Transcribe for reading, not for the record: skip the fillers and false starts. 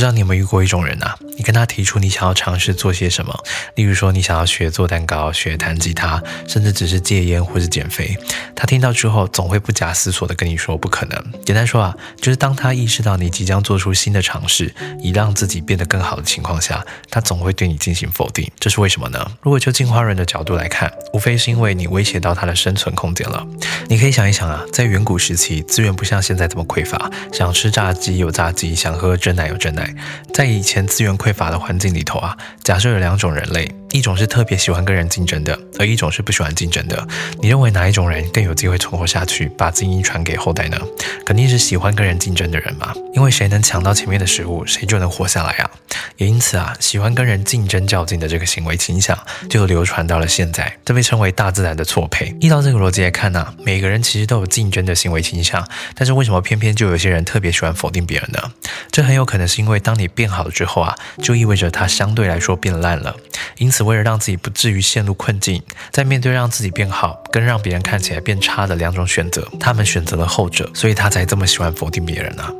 知道你有没有遇过一种人啊，你跟他提出你想要尝试做些什么，例如说你想要学做蛋糕、学弹吉他，甚至只是戒烟或是减肥，他听到之后总会不假思索的跟你说不可能。简单说啊，就是当他意识到你即将做出新的尝试以让自己变得更好的情况下，他总会对你进行否定。这是为什么呢？如果就进化论的角度来看，无非是因为你威胁到他的生存空间了。你可以想一想啊，在远古时期资源不像现在这么匮乏，想吃炸鸡有炸鸡，想喝真奶有真奶。在以前资源匮乏的环境里头啊，假设有两种人类，一种是特别喜欢跟人竞争的，而一种是不喜欢竞争的。你认为哪一种人更有机会存活下去，把基因传给后代呢？肯定是喜欢跟人竞争的人嘛，因为谁能抢到前面的食物，谁就能活下来啊。也因此啊，喜欢跟人竞争较劲的这个行为倾向就流传到了现在，这被称为大自然的错配。依照这个逻辑来看啊，每个人其实都有竞争的行为倾向，但是为什么偏偏就有些人特别喜欢否定别人呢？这很有可能是因为当你变好了之后啊，就意味着它相对来说变烂了。因此为了让自己不至于陷入困境，在面对让自己变好跟让别人看起来变差的两种选择，他们选择了后者，所以他才这么喜欢否定别人啊。